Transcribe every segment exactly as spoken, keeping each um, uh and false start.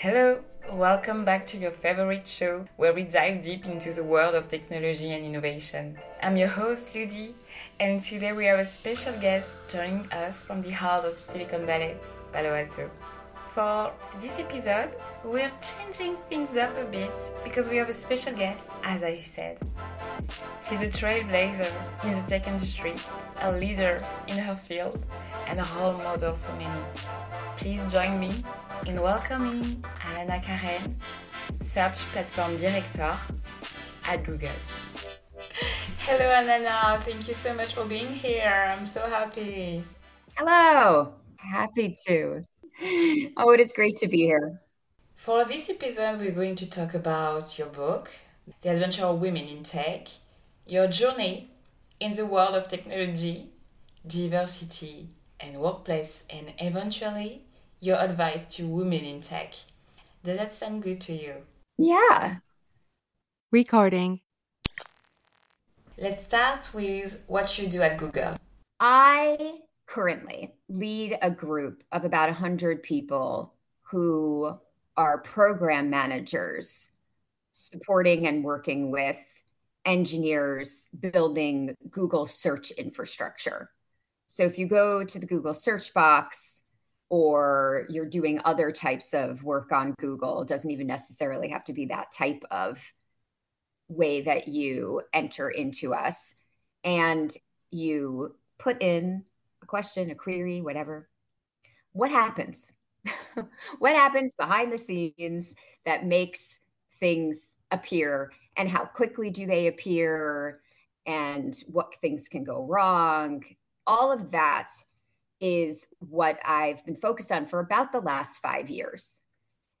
Hello! Welcome back to your favorite show, where we dive deep into the world of technology and innovation. I'm your host, Ludie, and today we have a special guest joining us from the heart of Silicon Valley, Palo Alto. For this episode, we're changing things up a bit because we have a special guest, as I said. She's a trailblazer in the tech industry, a leader in her field, and a role model for many. Please join me in welcoming Alana Karen, Search Platform Director at Google. Hello Alana, thank you so much for being here. I'm so happy. Hello, happy too. Oh, it is great to be here. For this episode, we're going to talk about your book, The Adventures of Women in Tech, your journey in the world of technology, diversity and workplace, and eventually your advice to women in tech. Does that sound good to you? Yeah. Recording. Let's start with what you do at Google. I currently lead a group of about one hundred people who are program managers supporting and working with engineers building Google Search infrastructure. So if you go to the Google search box, or you're doing other types of work on Google, it doesn't even necessarily have to be that type of way that you enter into us. And you put in a question, a query, whatever. What happens? What happens behind the scenes that makes things appear? And how quickly do they appear? And what things can go wrong? All of that is what I've been focused on for about the last five years.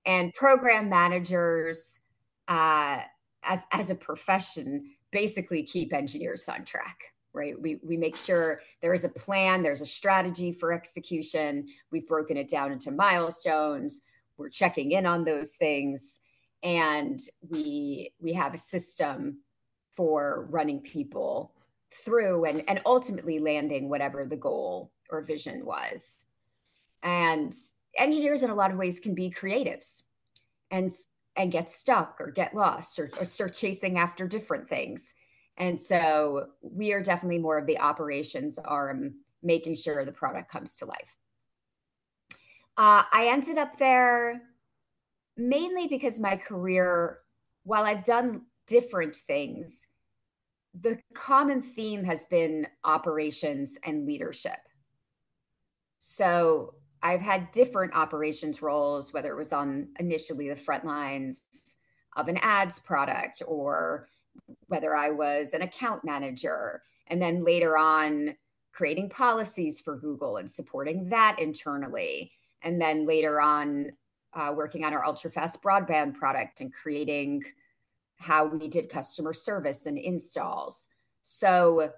And program managers, uh, as as a profession, basically keep engineers on track, right? We we make sure there is a plan, there's a strategy for execution. We've broken it down into milestones. We're checking in on those things, and we we have a system for running people through and and ultimately landing whatever the goal or vision was. And engineers in a lot of ways can be creatives and and get stuck or get lost or, or start chasing after different things. And so we are definitely more of the operations arm, making sure the product comes to life. Uh, I ended up there mainly because my career, while I've done different things, the common theme has been operations and leadership. So I've had different operations roles, whether it was on initially the front lines of an ads product, or whether I was an account manager, and then later on creating policies for Google and supporting that internally. And then later on uh, working on our ultra-fast broadband product and creating how we did customer service and installs. So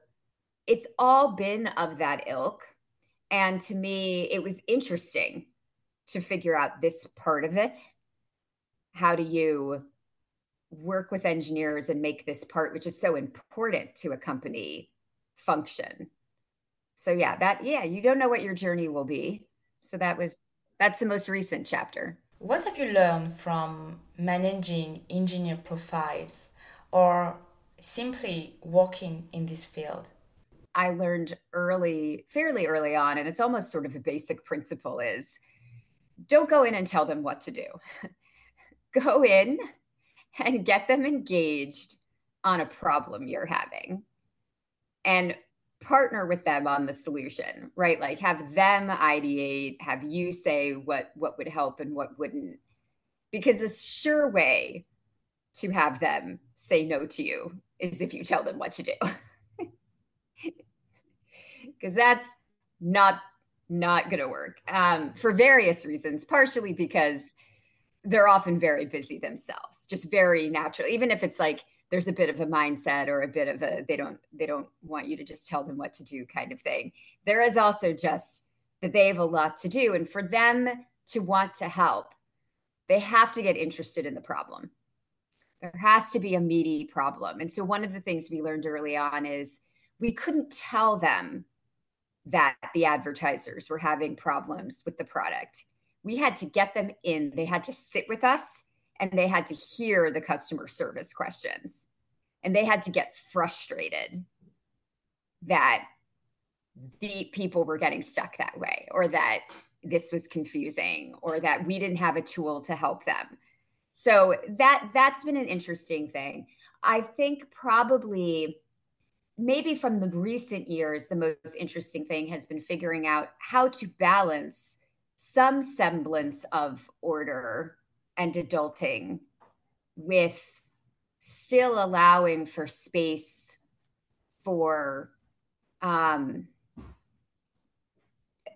it's all been of that ilk. And to me, it was interesting to figure out this part of it. How do you work with engineers and make this part, which is so important to a company, function? So yeah, that, yeah, you don't know what your journey will be. So that was, that's the most recent chapter. What have you learned from managing engineer profiles or simply working in this field? I learned early, fairly early on, and it's almost sort of a basic principle, is don't go in and tell them what to do. Go in and get them engaged on a problem you're having and partner with them on the solution, right? Like have them ideate, have you say what, what would help and what wouldn't, because a sure way to have them say no to you is if you tell them what to do. Because that's not not going to work um, for various reasons, partially because they're often very busy themselves, just very naturally, even if it's like there's a bit of a mindset or a bit of a they don't they don't want you to just tell them what to do kind of thing. There is also just that they have a lot to do. And for them to want to help, they have to get interested in the problem. There has to be a meaty problem. And so one of the things we learned early on is we couldn't tell them that the advertisers were having problems with the product. we had to get them in. They had to sit with us and they had to hear the customer service questions. And they had to get frustrated that the people were getting stuck that way, or that this was confusing, or that we didn't have a tool to help them. So that, that's been an interesting thing. I think probably maybe from the recent years, the most interesting thing has been figuring out how to balance some semblance of order and adulting with still allowing for space for um,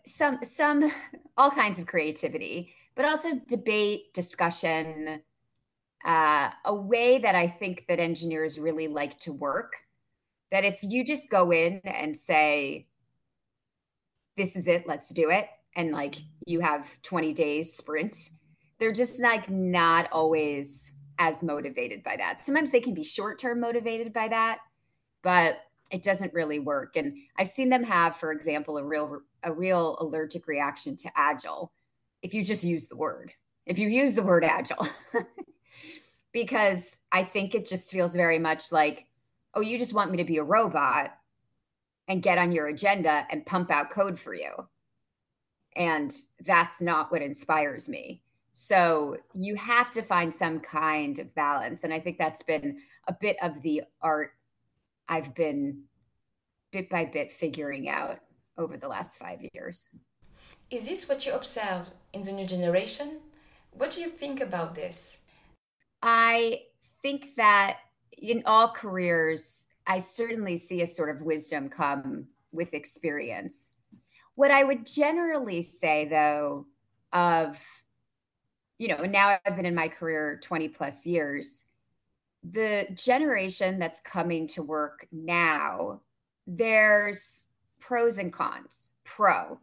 some, some, all kinds of creativity, but also debate, discussion, uh, a way that I think that engineers really like to work. That if you just go in and say, this is it, let's do it. And like you have twenty days sprint, they're just like not always as motivated by that. Sometimes they can be short-term motivated by that, but it doesn't really work. And I've seen them have, for example, a real, a real allergic reaction to Agile. If you just use the word, if you use the word Agile, because I think it just feels very much like, oh, you just want me to be a robot and get on your agenda and pump out code for you. And that's not what inspires me. So you have to find some kind of balance. And I think that's been a bit of the art I've been bit by bit figuring out over the last five years. Is this what you observe in the new generation? What do you think about this? I think that in all careers, I certainly see a sort of wisdom come with experience. What I would generally say, though, of, you know, now I've been in my career twenty plus years, the generation that's coming to work now, there's pros and cons. Pro,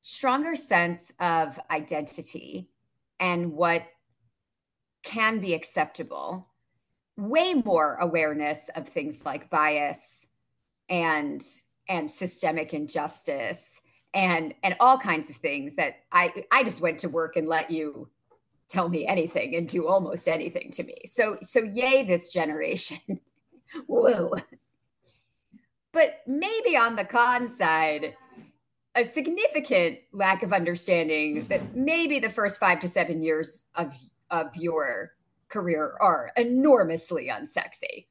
stronger sense of identity and what can be acceptable. Way more awareness of things like bias and and systemic injustice and and all kinds of things that I I just went to work and let you tell me anything and do almost anything to me. So so yay, this generation. Whoa. But maybe on the con side, a significant lack of understanding that maybe the first five to seven years of of your career are enormously unsexy.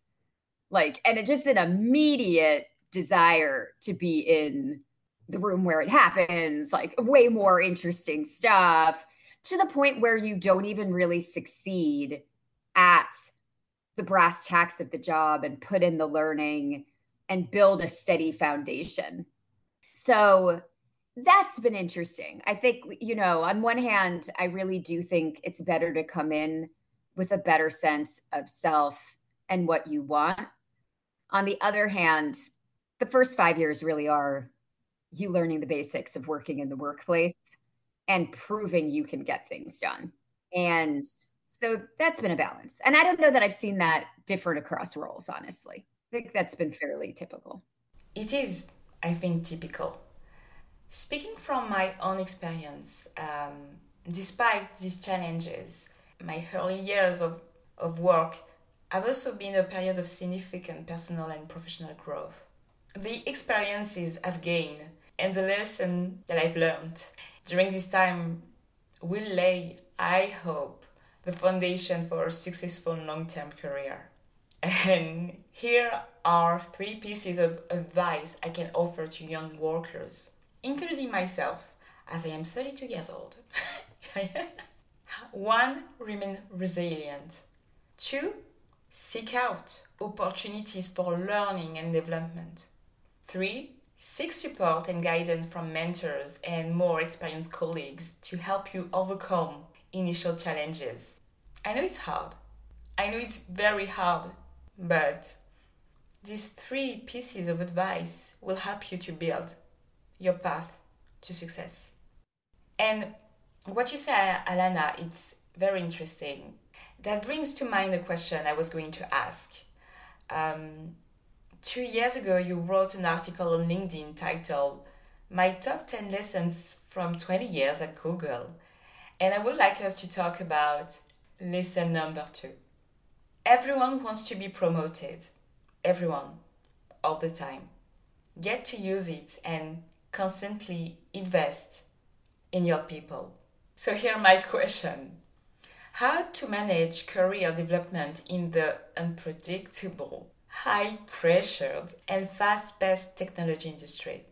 Like, and it just an immediate desire to be in the room where it happens, like way more interesting stuff, to the point where you don't even really succeed at the brass tacks of the job and put in the learning and build a steady foundation. So that's been interesting. I think, you know, on one hand, I really do think it's better to come in with a better sense of self and what you want. On the other hand, the first five years really are you learning the basics of working in the workplace and proving you can get things done. And so that's been a balance. And I don't know that I've seen that different across roles, honestly. I think that's been fairly typical. It is, I think, typical. Speaking from my own experience, um, despite these challenges, my early years of, of work have also been a period of significant personal and professional growth. The experiences I've gained and the lessons that I've learned during this time will lay, I hope, the foundation for a successful long-term career. And here are three pieces of advice I can offer to young workers, including myself, as I am thirty-two years old. One, remain resilient. Two, seek out opportunities for learning and development. Three, seek support and guidance from mentors and more experienced colleagues to help you overcome initial challenges. I know it's hard. I know it's very hard, but these three pieces of advice will help you to build your path to success. And what you said, Alana, it's very interesting. That brings to mind a question I was going to ask. Um, two years ago, you wrote an article on LinkedIn titled, My Top ten Lessons from twenty years at Google. And I would like us to talk about lesson number two. Everyone wants to be promoted. Everyone. All the time. Get to use it and constantly invest in your people. So here's my question. How to manage career development in the unpredictable, high-pressured, and fast-paced technology industry?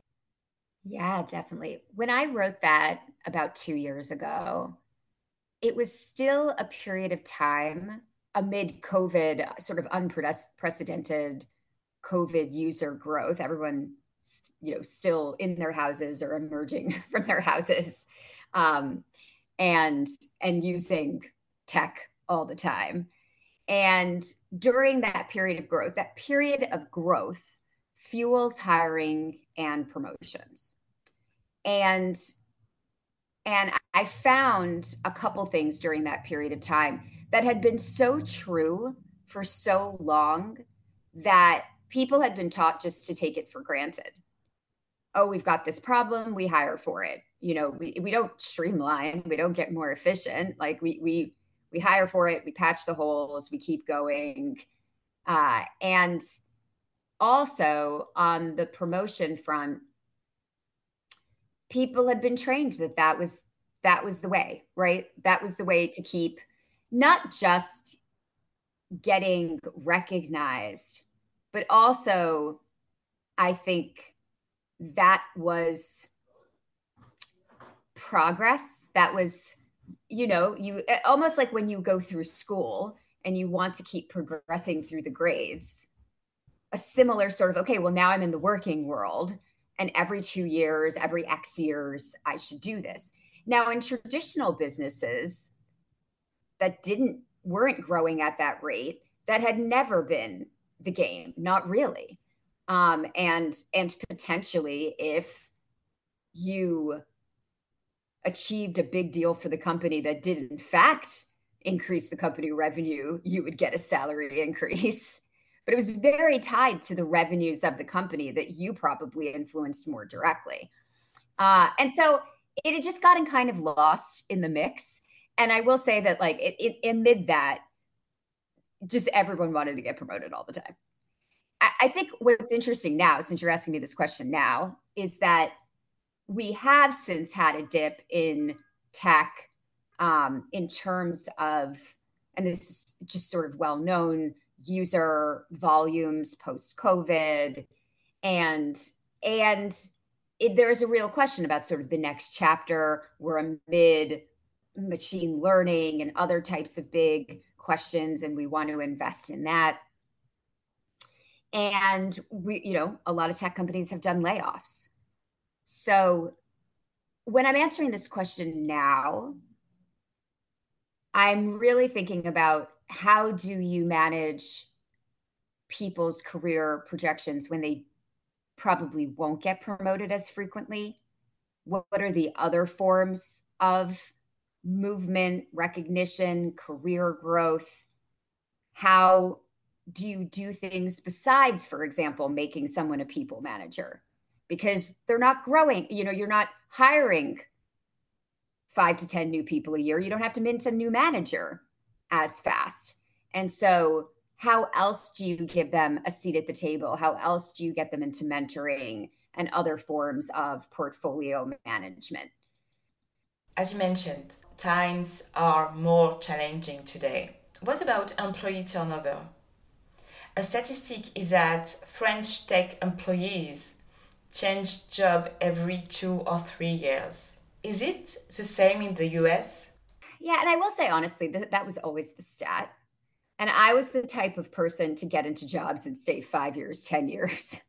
Yeah, definitely. When I wrote that about two years ago, it was still a period of time amid COVID, sort of unprecedented COVID user growth. Everyone, you know, still in their houses or emerging from their houses, um, and and using tech all the time. And during that period of growth, that period of growth fuels hiring and promotions. And and I found a couple things during that period of time that had been so true for so long that people had been taught just to take it for granted. Oh, we've got this problem, we hire for it. You know, we we don't streamline, we don't get more efficient. Like we we we hire for it, we patch the holes, we keep going. Uh, and also on the promotion front, people had been trained that that was that was the way, right? That was the way to keep not just getting recognized, but also I think that was progress. That was, you know, you almost like when you go through school and you want to keep progressing through the grades, a similar sort of, okay, well, now I'm in the working world and every two years, every X years, I should do this. Now in traditional businesses that didn't, weren't growing at that rate, that had never been the game, not really. Um, and, and potentially if you achieved a big deal for the company that did in fact increase the company revenue, you would get a salary increase, but it was very tied to the revenues of the company that you probably influenced more directly. Uh, and so it had just gotten kind of lost in the mix. And I will say that like it, it, amid that, just everyone wanted to get promoted all the time. I, I think what's interesting now, since you're asking me this question now, is that we have since had a dip in tech um, in terms of, and this is just sort of well-known, user volumes post-COVID. And, and it, there is a real question about sort of the next chapter. We're amid machine learning and other types of big questions, and we want to invest in that. And we, you know, a lot of tech companies have done layoffs. So when I'm answering this question now, I'm really thinking about how do you manage people's career projections when they probably won't get promoted as frequently? What, what are the other forms of movement, recognition, career growth? How do you do things besides, for example, making someone a people manager? Because they're not growing, you know, you're not hiring five to ten new people a year. You don't have to mint a new manager as fast. And so how else do you give them a seat at the table? How else do you get them into mentoring and other forms of portfolio management? As you mentioned, times are more challenging today. What about employee turnover? A statistic is that French tech employees change job every two or three years. Is it the same in the U S? Yeah, and I will say, honestly, that that was always the stat. And I was the type of person to get into jobs and stay five years, ten years.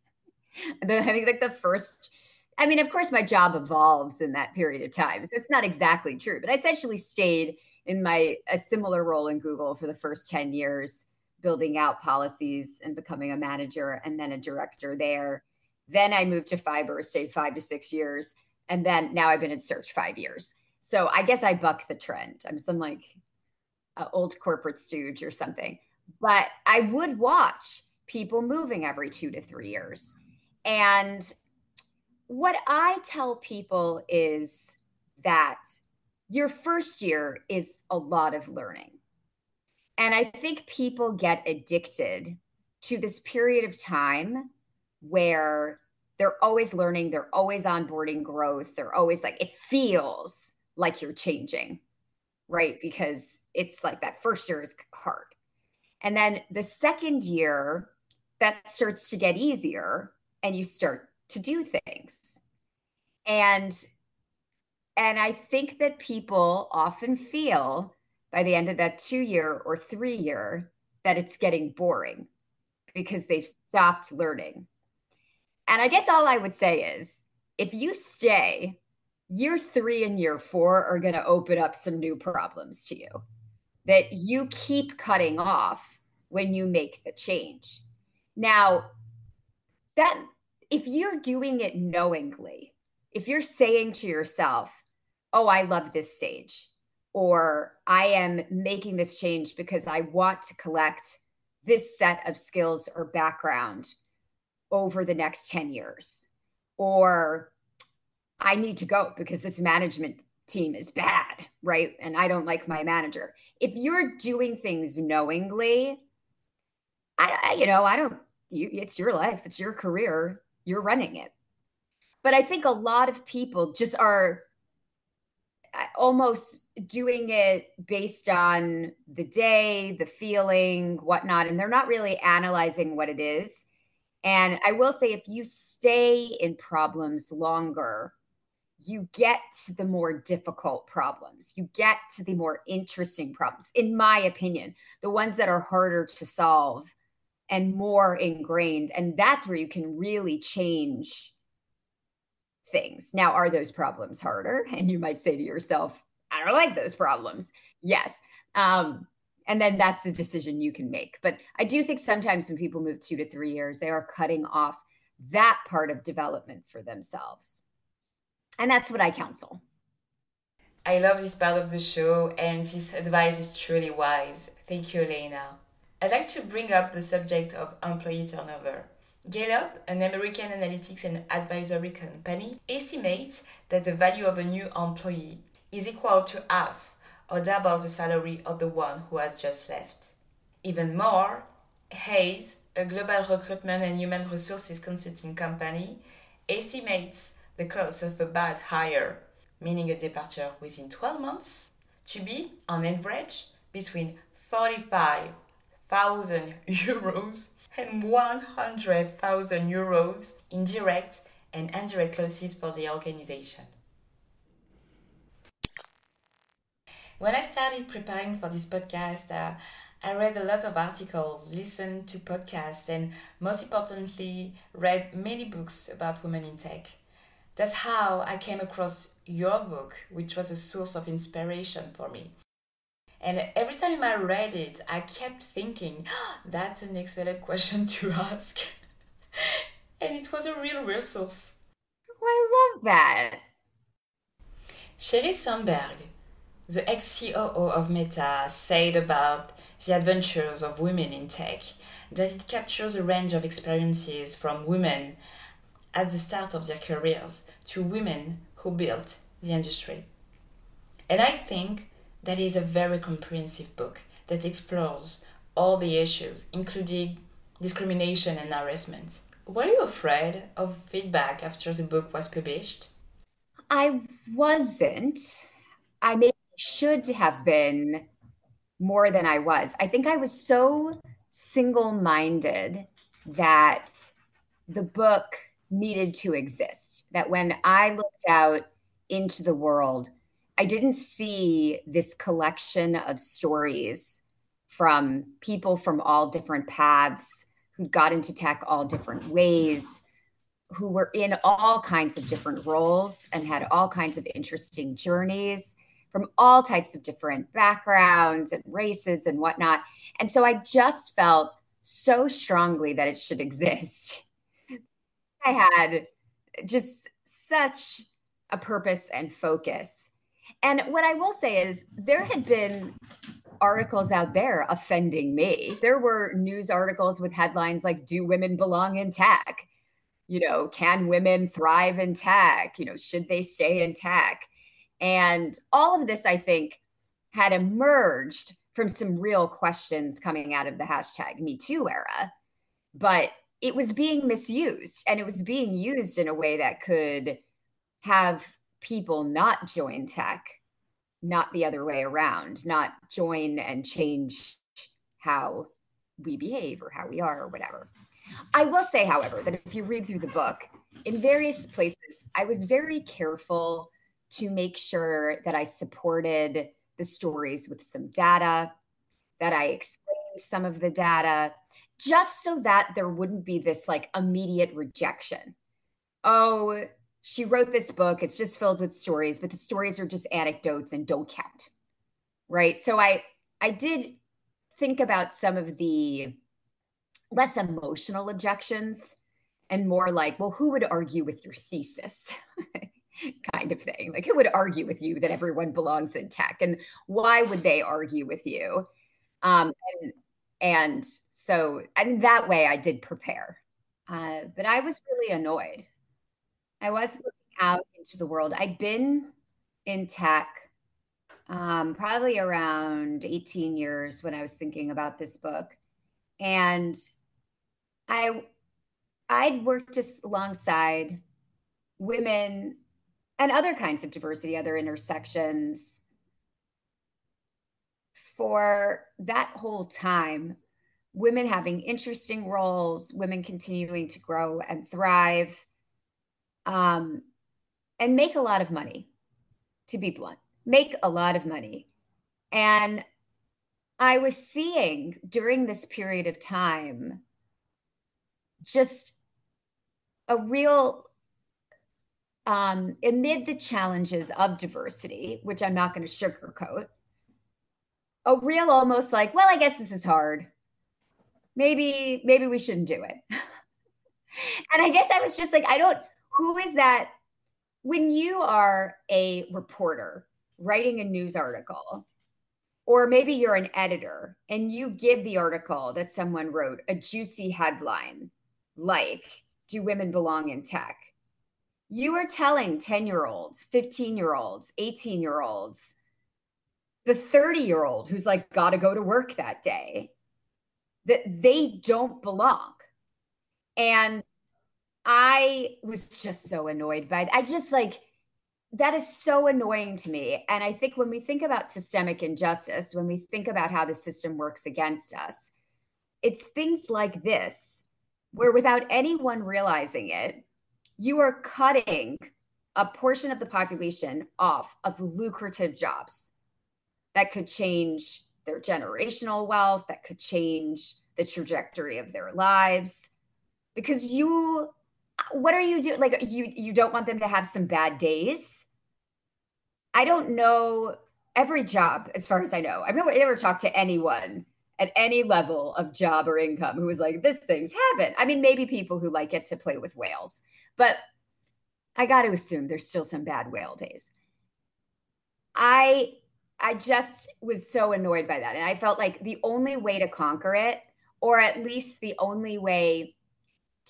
I think like the first... I mean, of course, my job evolves in that period of time, so it's not exactly true. But I essentially stayed in my a similar role in Google for the first ten years, building out policies and becoming a manager and then a director there. Then I moved to Fiber, stayed five to six years. And then now I've been in search five years. So I guess I buck the trend. I'm some like uh, old corporate stooge or something. But I would watch people moving every two to three years. And what I tell people is that your first year is a lot of learning. And I think people get addicted to this period of time where they're always learning, they're always onboarding growth, they're always like, it feels like you're changing, right? Because it's like that first year is hard. And then the second year, that starts to get easier and you start to do things. And, and I think that people often feel by the end of that two year or three year that it's getting boring because they've stopped learning. And I guess all I would say is, if you stay, year three and year four are going to open up some new problems to you that you keep cutting off when you make the change. Now, that if you're doing it knowingly, if you're saying to yourself, oh, I love this stage, or I am making this change because I want to collect this set of skills or background over the next ten years, or I need to go because this management team is bad, right? And I don't like my manager. If you're doing things knowingly, I, you know, I don't, you, it's your life, it's your career, you're running it. But I think a lot of people just are almost doing it based on the day, the feeling, whatnot, and they're not really analyzing what it is. And I will say, if you stay in problems longer, you get to the more difficult problems. You get to the more interesting problems, in my opinion, the ones that are harder to solve and more ingrained. And that's where you can really change things. Now, are those problems harder? And you might say to yourself, I don't like those problems. Yes. Um, and then that's the decision you can make. But I do think sometimes when people move two to three years, they are cutting off that part of development for themselves. And that's what I counsel. I love this part of the show, and this advice is truly wise. Thank you, Elena. I'd like to bring up the subject of employee turnover. Gallup, an American analytics and advisory company, estimates that the value of a new employee is equal to half or double the salary of the one who has just left. Even more, Hayes, a global recruitment and human resources consulting company, estimates the cost of a bad hire, meaning a departure within twelve months, to be, on average, between forty-five thousand euros and one hundred thousand euros in direct and indirect losses for the organization. When I started preparing for this podcast, uh, I read a lot of articles, listened to podcasts, and most importantly, read many books about women in tech. That's how I came across your book, which was a source of inspiration for me. And every time I read it, I kept thinking, oh, that's an excellent question to ask. And it was a real resource. Oh, I love that. Sheryl Sandberg, the ex-C O O of Meta, said about The Adventures of Women in Tech that it captures a range of experiences from women at the start of their careers to women who built the industry. And I think that is a very comprehensive book that explores all the issues, including discrimination and harassment. Were you afraid of feedback after the book was published? I wasn't. I maybe should have been more than I was. I think I was so single-minded that the book needed to exist, that when I looked out into the world, I didn't see this collection of stories from people from all different paths who got into tech all different ways, who were in all kinds of different roles and had all kinds of interesting journeys from all types of different backgrounds and races and whatnot. And so I just felt so strongly that it should exist. I had just such a purpose and focus. And what I will say is there had been articles out there offending me. There were news articles with headlines like, do women belong in tech? You know, can women thrive in tech? You know, should they stay in tech? And all of this, I think, had emerged from some real questions coming out of the hashtag Me Too era, but it was being misused, and it was being used in a way that could have people not join tech, not the other way around, not join and change how we behave or how we are or whatever. I will say, however, that if you read through the book, in various places, I was very careful to make sure that I supported the stories with some data, that I explained some of the data, just so that there wouldn't be this like immediate rejection. Oh, she wrote this book, it's just filled with stories, but the stories are just anecdotes and don't count, right? So I, I did think about some of the less emotional objections and more like, well, who would argue with your thesis? Kind of thing. Like, who would argue with you that everyone belongs in tech? And why would they argue with you? Um, and, and so, I mean, that way I did prepare. Uh, but I was really annoyed. I was looking out into the world. I'd been in tech um, probably around eighteen years when I was thinking about this book. And I, I'd worked just alongside women and other kinds of diversity, other intersections for that whole time, women having interesting roles, women continuing to grow and thrive, um, and make a lot of money, to be blunt, make a lot of money. And I was seeing during this period of time, just a real, Um, amid the challenges of diversity, which I'm not going to sugarcoat, a real almost like, well, I guess this is hard. Maybe, maybe we shouldn't do it. And I guess I was just like, I don't, who is that? When you are a reporter writing a news article, or maybe you're an editor and you give the article that someone wrote a juicy headline, like, do women belong in tech? You are telling ten-year-olds, fifteen-year-olds, eighteen-year-olds, the thirty-year-old who's like got to go to work that day, that they don't belong. And I was just so annoyed by it. I just like, that is so annoying to me. And I think when we think about systemic injustice, when we think about how the system works against us, it's things like this, where without anyone realizing it, you are cutting a portion of the population off of lucrative jobs that could change their generational wealth, that could change the trajectory of their lives. Because you, what are you doing? Like, you, you don't want them to have some bad days. I don't know every job, as far as I know. I've never, never talked to anyone at any level of job or income who was like, this thing's heaven. I mean, maybe people who like get to play with whales. But I got to assume there's still some bad whale days. I I just was so annoyed by that. And I felt like the only way to conquer it, or at least the only way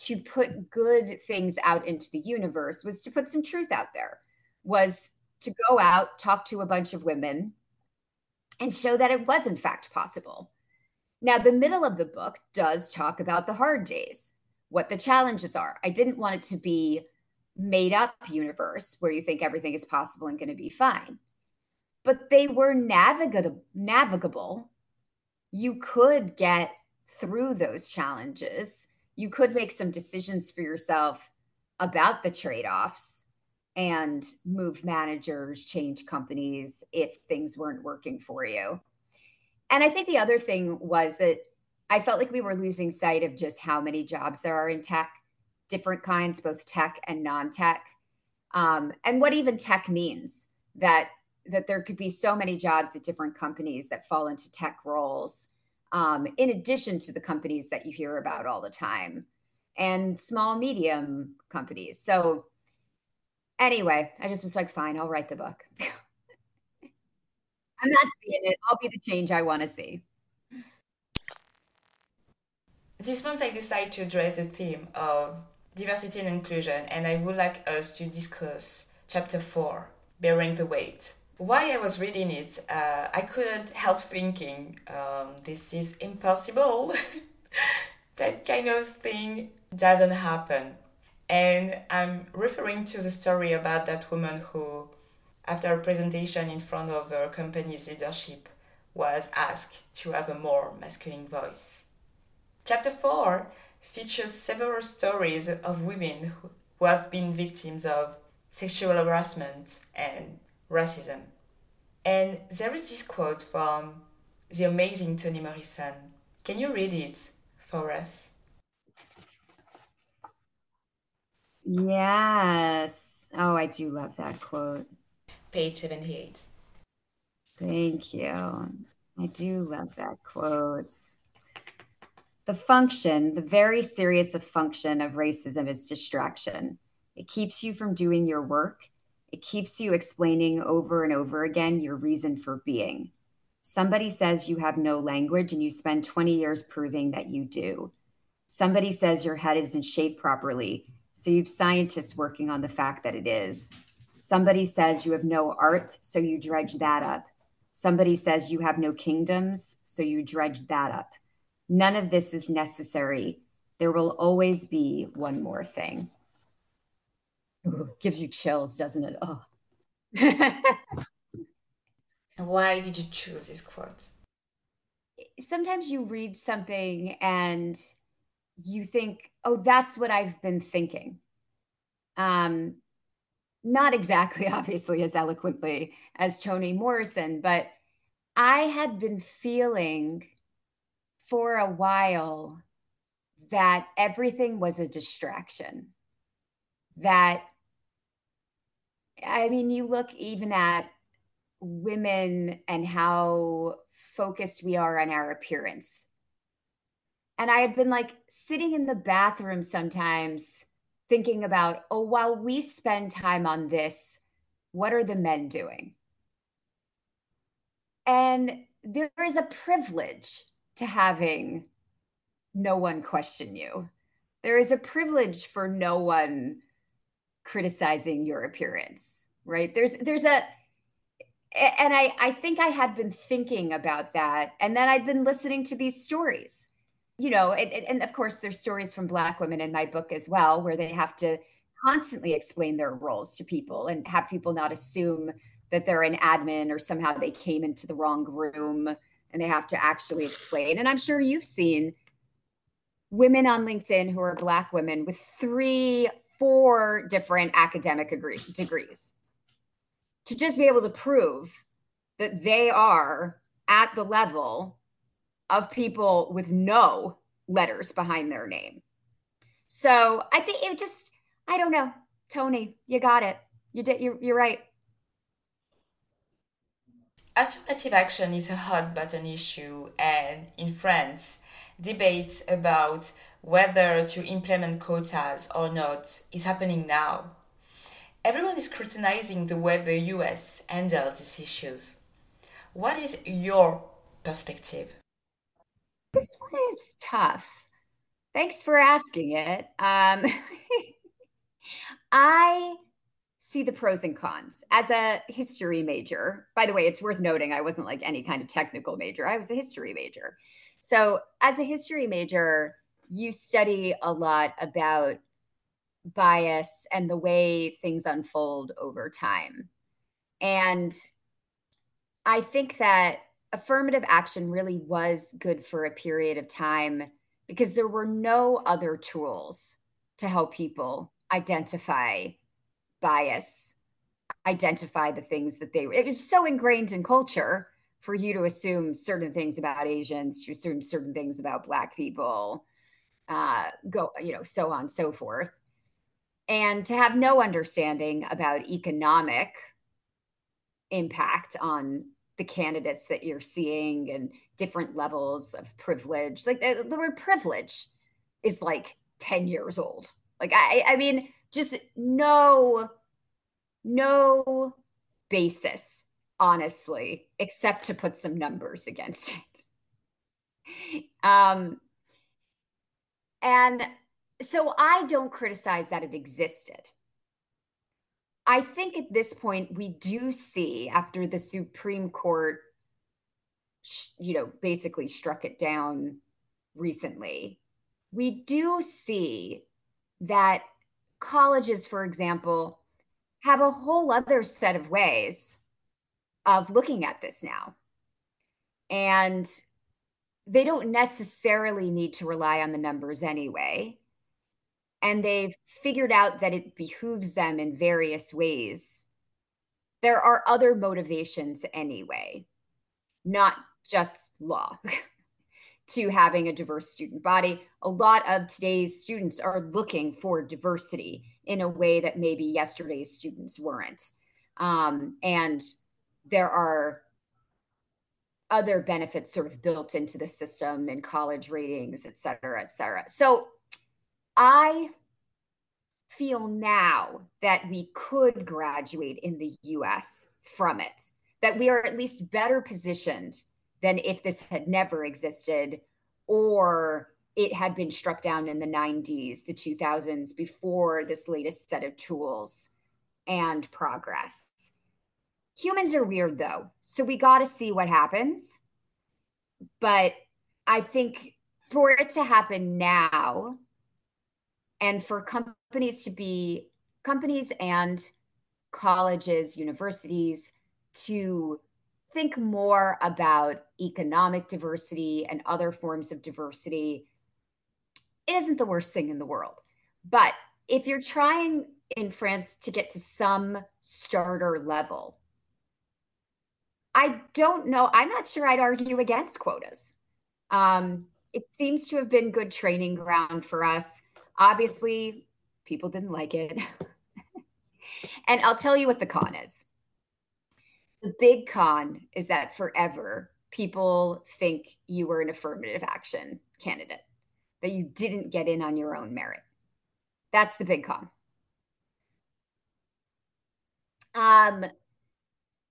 to put good things out into the universe, was to put some truth out there, was to go out, talk to a bunch of women, and show that it was in fact possible. Now, the middle of the book does talk about the hard days, what the challenges are. I didn't want it to be made up universe where you think everything is possible and going to be fine. But they were navigable, navigable. You could get through those challenges. You could make some decisions for yourself about the trade-offs and move managers, change companies if things weren't working for you. And I think the other thing was that I felt like we were losing sight of just how many jobs there are in tech, different kinds, both tech and non-tech, um, and what even tech means, that that there could be so many jobs at different companies that fall into tech roles, um, in addition to the companies that you hear about all the time, and small, medium companies. So anyway, I just was like, fine, I'll write the book. I'm not seeing it. I'll be the change I want to see. This month, I decided to address the theme of diversity and inclusion, and I would like us to discuss chapter four bearing the weight. While I was reading it, uh, I couldn't help thinking, um, this is impossible. That kind of thing doesn't happen. And I'm referring to the story about that woman who, after a presentation in front of her company's leadership, was asked to have a more masculine voice. Chapter four features several stories of women who have been victims of sexual harassment and racism. And there is this quote from the amazing Toni Morrison. Can you read it for us? Yes. Oh, I do love that quote. Page seventy-eight. Thank you. I do love that quote. The function, the very serious function of racism is distraction. It keeps you from doing your work. It keeps you explaining over and over again your reason for being. Somebody says you have no language and you spend twenty years proving that you do. Somebody says your head isn't shaped properly, so you have scientists working on the fact that it is. Somebody says you have no art, so you dredge that up. Somebody says you have no kingdoms, so you dredge that up. None of this is necessary. There will always be one more thing. Ooh, gives you chills, doesn't it? Oh. Why did you choose this quote? Sometimes you read something and you think, oh, that's what I've been thinking. Um, not exactly, obviously, as eloquently as Toni Morrison, but I had been feeling for a while that everything was a distraction. That, I mean, you look even at women and how focused we are on our appearance. And I had been like sitting in the bathroom sometimes thinking about, oh, while we spend time on this, what are the men doing? And there is a privilege to having no one question you. There is a privilege for no one criticizing your appearance, right? There's, there's a, and I, I think I had been thinking about that. And then I'd been listening to these stories, you know, and, and of course there's stories from Black women in my book as well, where they have to constantly explain their roles to people and have people not assume that they're an admin or somehow they came into the wrong room and they have to actually explain. And I'm sure you've seen women on LinkedIn who are Black women with three four different academic agree- degrees to just be able to prove that they are at the level of people with no letters behind their name. So I think it just, I don't know, Toni, you got it. You did, you're, you're right. Affirmative action is a hot button issue, and in France, debates about whether to implement quotas or not is happening now. Everyone is scrutinizing the way the U S handles these issues. What is your perspective? This one is tough. Thanks for asking it. Um, I see the pros and cons. As a history major, by the way, it's worth noting I wasn't like any kind of technical major. I was a history major. So as a history major, you study a lot about bias and the way things unfold over time. And I think that affirmative action really was good for a period of time because there were no other tools to help people identify bias, identify the things that they were. It was so ingrained in culture for you to assume certain things about Asians, to assume certain things about Black people, uh, go, you know, so on, so forth. And to have no understanding about economic impact on the candidates that you're seeing and different levels of privilege. Like the, the word privilege is like ten years old. Like, I, I mean, just no, no basis, honestly, except to put some numbers against it. Um, and so I don't criticize that it existed. I think at this point, we do see, after the Supreme Court, you know, basically struck it down recently, we do see that colleges, for example, have a whole other set of ways of looking at this now. And they don't necessarily need to rely on the numbers anyway. And they've figured out that it behooves them in various ways. There are other motivations anyway, not just law, to having a diverse student body. A lot of today's students are looking for diversity in a way that maybe yesterday's students weren't. Um, and there are other benefits sort of built into the system and college ratings, et cetera, et cetera. So I feel now that we could graduate in the U S from it, that we are at least better positioned than if this had never existed, or it had been struck down in the nineties, the two thousands, before this latest set of tools and progress. Humans are weird, though, so we got to see what happens. But I think for it to happen now, and for companies to be, companies and colleges, universities, to think more about economic diversity and other forms of diversity, it isn't the worst thing in the world. But if you're trying in France to get to some starter level, I don't know. I'm not sure I'd argue against quotas. Um, it seems to have been good training ground for us. Obviously, people didn't like it. And I'll tell you what the con is. The big con is that forever people think you were an affirmative action candidate, that you didn't get in on your own merit. That's the big con. Um,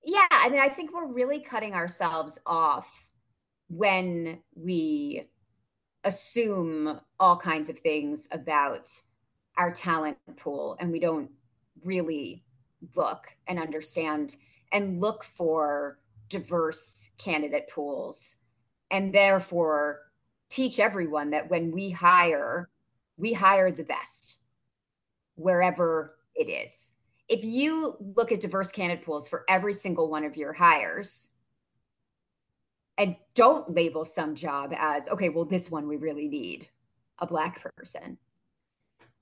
yeah, I mean, I think we're really cutting ourselves off when we assume all kinds of things about our talent pool, and we don't really look and understand and look for diverse candidate pools, and therefore teach everyone that when we hire, we hire the best, wherever it is. If you look at diverse candidate pools for every single one of your hires, and don't label some job as, okay, well, this one we really need a Black person.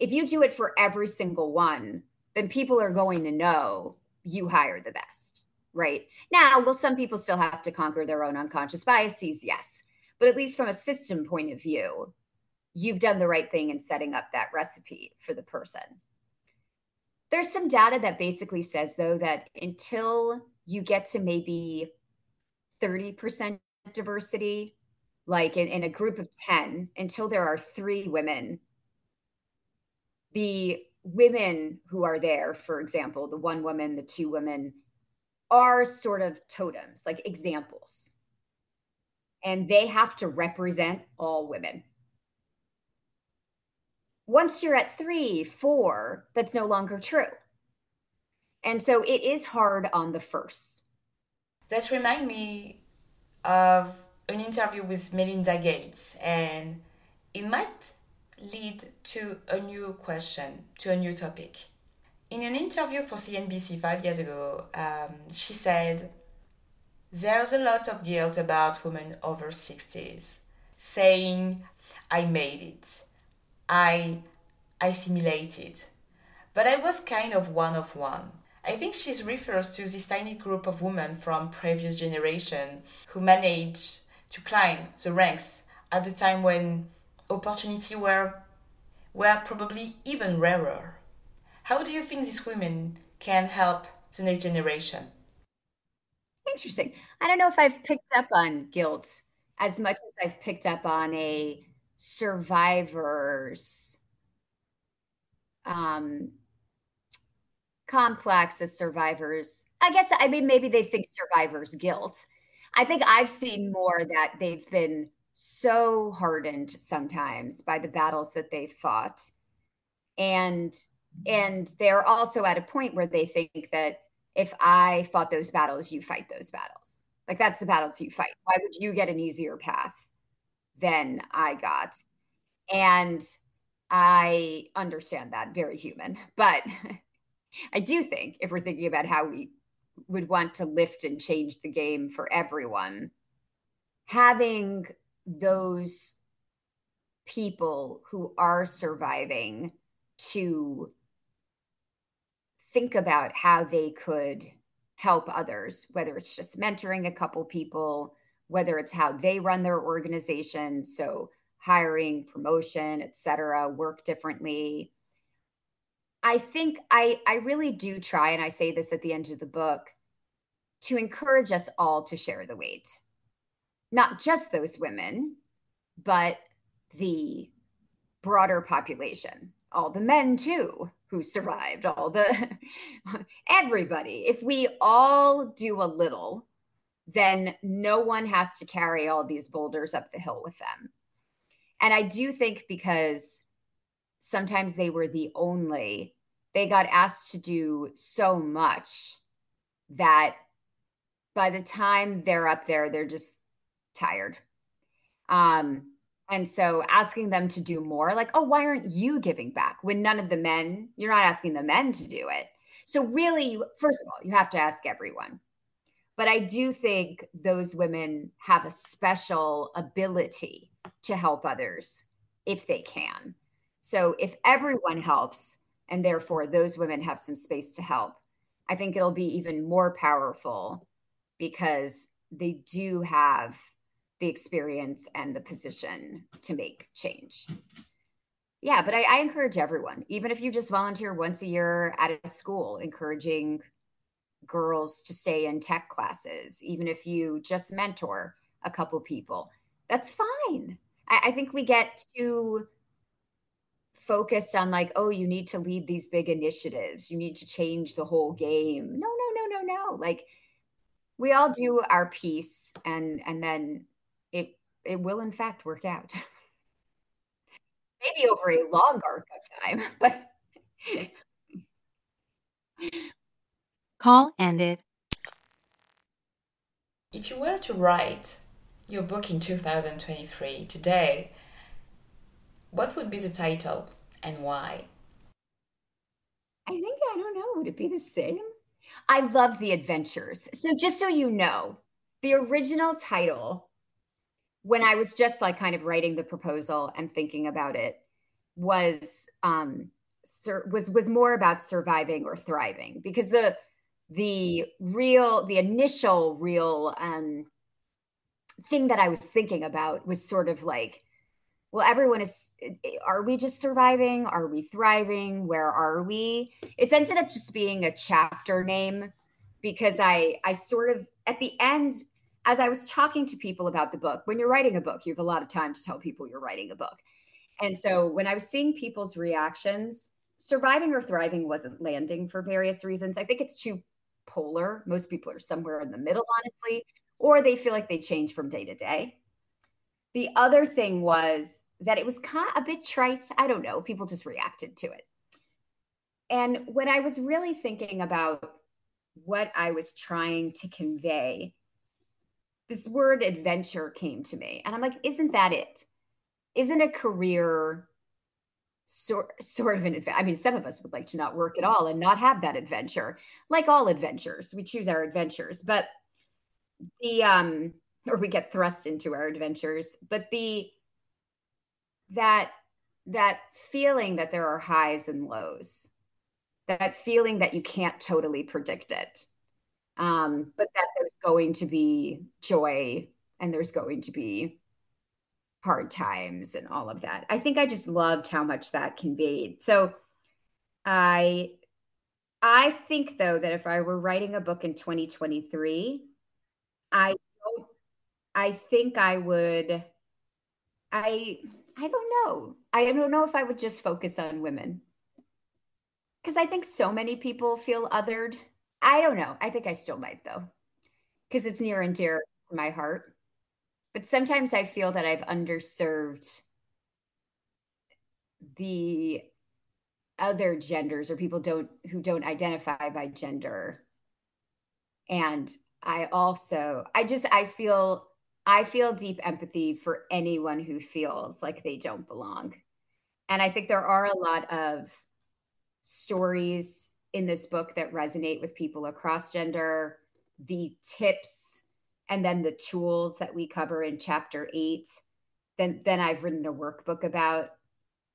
If you do it for every single one, then people are going to know you hire the best, right? Now, will some people still have to conquer their own unconscious biases? Yes. But at least from a system point of view, you've done the right thing in setting up that recipe for the person. There's some data that basically says, though, that until you get to maybe thirty percent diversity, like in, in a group of ten, until there are three women, the women who are there, for example, the one woman, the two women, are sort of totems, like examples. And they have to represent all women. Once you're at three, four, that's no longer true. And so it is hard on the first. That reminds me of an interview with Melinda Gates, and it might lead to a new question, to a new topic. In an interview for C N B C five years ago, um, she said, "There's a lot of guilt about women over sixties, saying, I made it, I assimilated, but I was kind of one of one." I think she refers to this tiny group of women from previous generation who managed to climb the ranks at the time when opportunities were, were probably even rarer. How do you think these women can help the next generation? Interesting. I don't know if I've picked up on guilt as much as I've picked up on a survivor's um, complex as survivors. I guess, I mean, maybe they think survivor's guilt. I think I've seen more that they've been so hardened sometimes by the battles that they've fought, and And they're also at a point where they think that if I fought those battles, you fight those battles. Like, that's the battles you fight. Why would you get an easier path than I got? And I understand that, very human. But I do think if we're thinking about how we would want to lift and change the game for everyone, having those people who are surviving to think about how they could help others, whether it's just mentoring a couple people, whether it's how they run their organization, so hiring, promotion, et cetera, work differently. I think I, I really do try, and I say this at the end of the book, to encourage us all to share the weight. Not just those women, but the broader population, all the men too, who survived, all the, everybody. If we all do a little, then no one has to carry all these boulders up the hill with them. And I do think because sometimes they were the only, they got asked to do so much that by the time they're up there, they're just tired. Um, and so asking them to do more, like, oh, why aren't you giving back when none of the men, you're not asking the men to do it. So really, you, first of all, you have to ask everyone. But I do think those women have a special ability to help others if they can. So if everyone helps, and therefore those women have some space to help, I think it'll be even more powerful because they do have the experience and the position to make change. Yeah, but I, I encourage everyone, even if you just volunteer once a year at a school, encouraging girls to stay in tech classes, even if you just mentor a couple people, that's fine. I, I think we get too focused on like, oh, you need to lead these big initiatives. You need to change the whole game. No, no, no, no, no. Like, we all do our piece, and and then it it will in fact work out. Maybe over a long arc of time, but. Call ended. If you were to write your book in two thousand twenty-three today, what would be the title and why? I think, I don't know, would it be the same? I love The Adventures. So just so you know, the original title, when I was just like kind of writing the proposal and thinking about it, was um, sur- was was more about surviving or thriving, because the the real, the initial real um, thing that I was thinking about was sort of like, well, everyone is, are we just surviving? Are we thriving? Where are we? It's ended up just being a chapter name because I, I sort of, at the end, as I was talking to people about the book, when you're writing a book, you have a lot of time to tell people you're writing a book. And so when I was seeing people's reactions, surviving or thriving wasn't landing for various reasons. I think it's too polar. Most people are somewhere in the middle, honestly, or they feel like they change from day to day. The other thing was that it was kind of a bit trite. I don't know. People just reacted to it. And when I was really thinking about what I was trying to convey, this word adventure came to me. And I'm like, isn't that it? Isn't a career sort, sort of an adventure? I mean, some of us would like to not work at all and not have that adventure. Like all adventures, we choose our adventures. But the... um. or we get thrust into our adventures, but the, that, that feeling that there are highs and lows, that feeling that you can't totally predict it, um, but that there's going to be joy and there's going to be hard times and all of that. I think I just loved how much that conveyed. So I, I think though, that if I were writing a book in twenty twenty-three, I I think I would, I, I don't know. I don't know if I would just focus on women, because I think so many people feel othered. I don't know. I think I still might though, because it's near and dear to my heart. But sometimes I feel that I've underserved the other genders or people don't who don't identify by gender. And I also, I just, I feel, I feel deep empathy for anyone who feels like they don't belong. And I think there are a lot of stories in this book that resonate with people across gender, the tips, and then the tools that we cover in chapter eight, then, then I've written a workbook about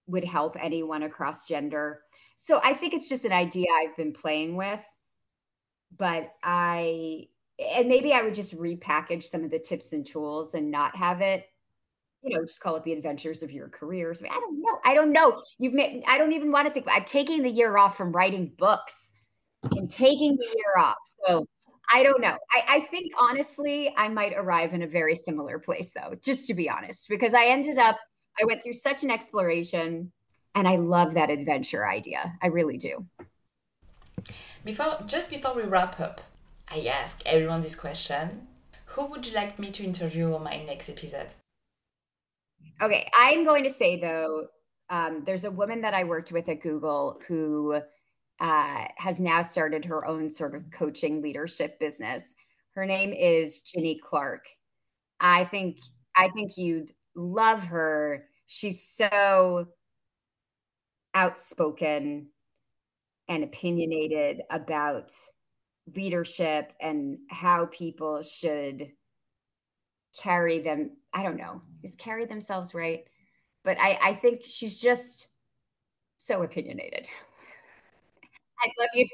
would help anyone across gender. So I think it's just an idea I've been playing with, but I, and maybe I would just repackage some of the tips and tools and not have it, you know, just call it The Adventures of Your Career. I don't know. I don't know. You've made, I don't even want to think, I'm taking the year off from writing books and taking the year off. So I don't know. I, I think honestly, I might arrive in a very similar place though, just to be honest, because I ended up, I went through such an exploration and I love that adventure idea. I really do. Before, just before we wrap up, I ask everyone this question. Who would you like me to interview on my next episode? Okay. I'm going to say though, um, there's a woman that I worked with at Google who uh, has now started her own sort of coaching leadership business. Her name is Ginny Clark. I think, I think you'd love her. She's so outspoken and opinionated about leadership and how people should carry them. I don't know, is carry themselves right? But I, I think she's just so opinionated. I'd love you.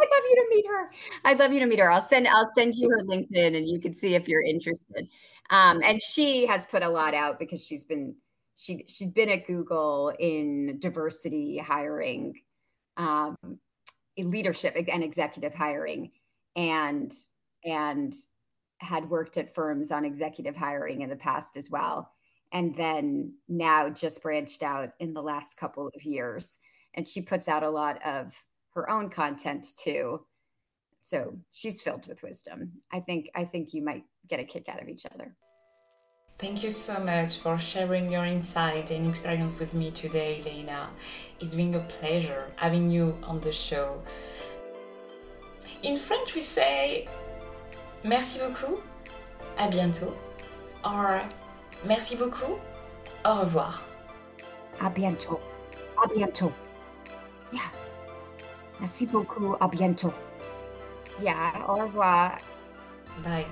I'd love you to meet her. I'd love you to meet her. I'll send, I'll send you her LinkedIn and you can see if you're interested. Um, and she has put a lot out because she's been, she, she'd been at Google in diversity hiring, um, in leadership and executive hiring, and, and had worked at firms on executive hiring in the past as well. And then now just branched out in the last couple of years. And she puts out a lot of her own content too. So she's filled with wisdom. I think, I think you might get a kick out of each other. Thank you so much for sharing your insight and experience with me today, Lena. It's been a pleasure having you on the show. In French, we say, merci beaucoup, à bientôt, or merci beaucoup, au revoir. À bientôt, à bientôt. Yeah. Merci beaucoup, à bientôt. Yeah, au revoir. Bye.